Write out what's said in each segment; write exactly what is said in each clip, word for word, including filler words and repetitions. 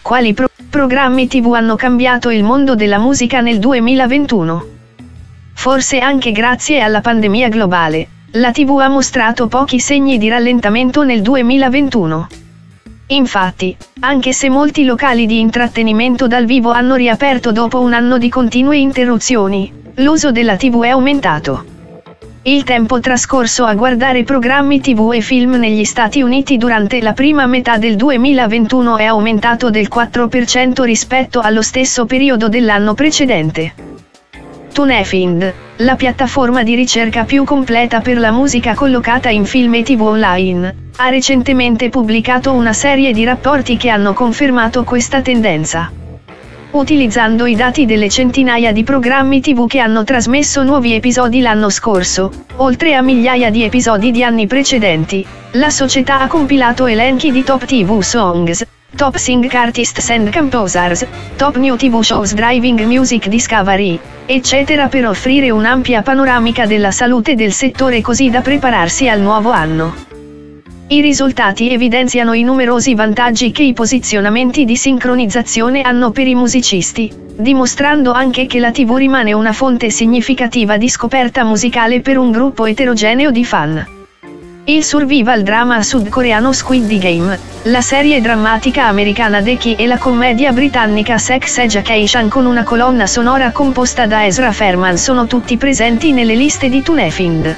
Quali pro- programmi tivù hanno cambiato il mondo della musica nel duemilaventuno? Forse anche grazie alla pandemia globale, la tivù ha mostrato pochi segni di rallentamento nel duemilaventuno. Infatti, anche se molti locali di intrattenimento dal vivo hanno riaperto dopo un anno di continue interruzioni, l'uso della tivù è aumentato. Il tempo trascorso a guardare programmi tivù e film negli Stati Uniti durante la prima metà del duemilaventuno è aumentato del quattro per cento rispetto allo stesso periodo dell'anno precedente. Tunefind, la piattaforma di ricerca più completa per la musica collocata in film e tivù online, ha recentemente pubblicato una serie di rapporti che hanno confermato questa tendenza. Utilizzando i dati delle centinaia di programmi tivù che hanno trasmesso nuovi episodi l'anno scorso, oltre a migliaia di episodi di anni precedenti, la società ha compilato elenchi di top tivù songs, top sing artists and composers, top new tivù shows driving music discovery, eccetera, per offrire un'ampia panoramica della salute del settore così da prepararsi al nuovo anno. I risultati evidenziano i numerosi vantaggi che i posizionamenti di sincronizzazione hanno per i musicisti, dimostrando anche che la tivù rimane una fonte significativa di scoperta musicale per un gruppo eterogeneo di fan. Il survival drama sudcoreano Squid Game, la serie drammatica americana The Key e la commedia britannica Sex Education con una colonna sonora composta da Ezra Furman sono tutti presenti nelle liste di Tunefind.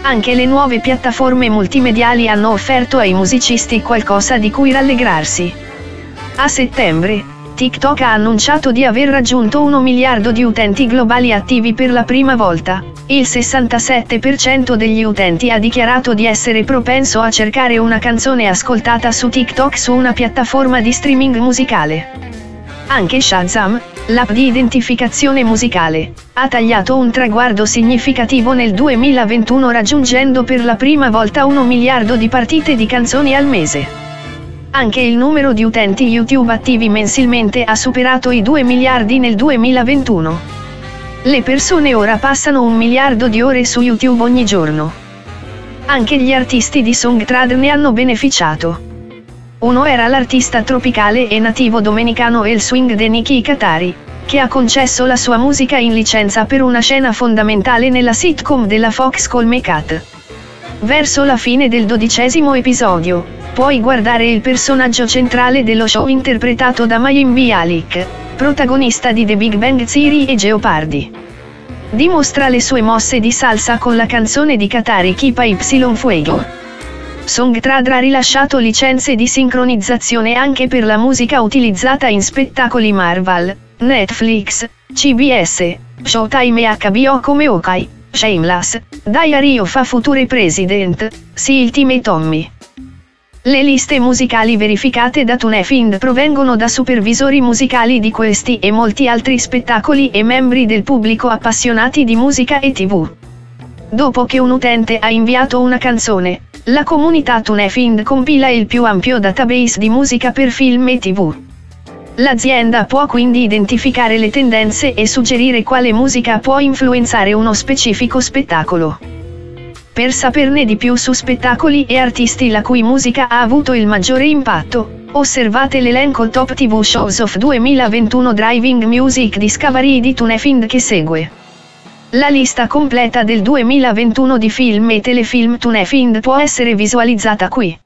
Anche le nuove piattaforme multimediali hanno offerto ai musicisti qualcosa di cui rallegrarsi. A settembre, TikTok ha annunciato di aver raggiunto un miliardo di utenti globali attivi per la prima volta. Il sessantasette per cento degli utenti ha dichiarato di essere propenso a cercare una canzone ascoltata su TikTok su una piattaforma di streaming musicale. Anche Shazam, l'app di identificazione musicale, ha tagliato un traguardo significativo nel duemilaventuno raggiungendo per la prima volta un miliardo di partite di canzoni al mese. Anche il numero di utenti YouTube attivi mensilmente ha superato i due miliardi nel duemilaventuno. Le persone ora passano un miliardo di ore su YouTube ogni giorno. Anche gli artisti di SongTrad ne hanno beneficiato. Uno era l'artista tropicale e nativo domenicano El Swing de Nikki Katari, che ha concesso la sua musica in licenza per una scena fondamentale nella sitcom della Fox Call Me Cat. Verso la fine del dodicesimo episodio, puoi guardare il personaggio centrale dello show interpretato da Mayim Bialik, protagonista di The Big Bang Theory e Geopardi. Dimostra le sue mosse di salsa con la canzone di Katari Kipa Ypsilon Fuego. SongTrad ha rilasciato licenze di sincronizzazione anche per la musica utilizzata in spettacoli Marvel, Netflix, C B S, Showtime e H B O come Okay, Shameless, Diary of a Future President, See il Team e Tommy. Le liste musicali verificate da Tunefind provengono da supervisori musicali di questi e molti altri spettacoli e membri del pubblico appassionati di musica e tivù. Dopo che un utente ha inviato una canzone, la comunità Tunefind compila il più ampio database di musica per film e tivù. L'azienda può quindi identificare le tendenze e suggerire quale musica può influenzare uno specifico spettacolo. Per saperne di più su spettacoli e artisti la cui musica ha avuto il maggiore impatto, osservate l'elenco Top tivù Shows of duemilaventuno Driving Music Discovery di Tunefind che segue. La lista completa del duemilaventuno di film e telefilm Tunefind può essere visualizzata qui.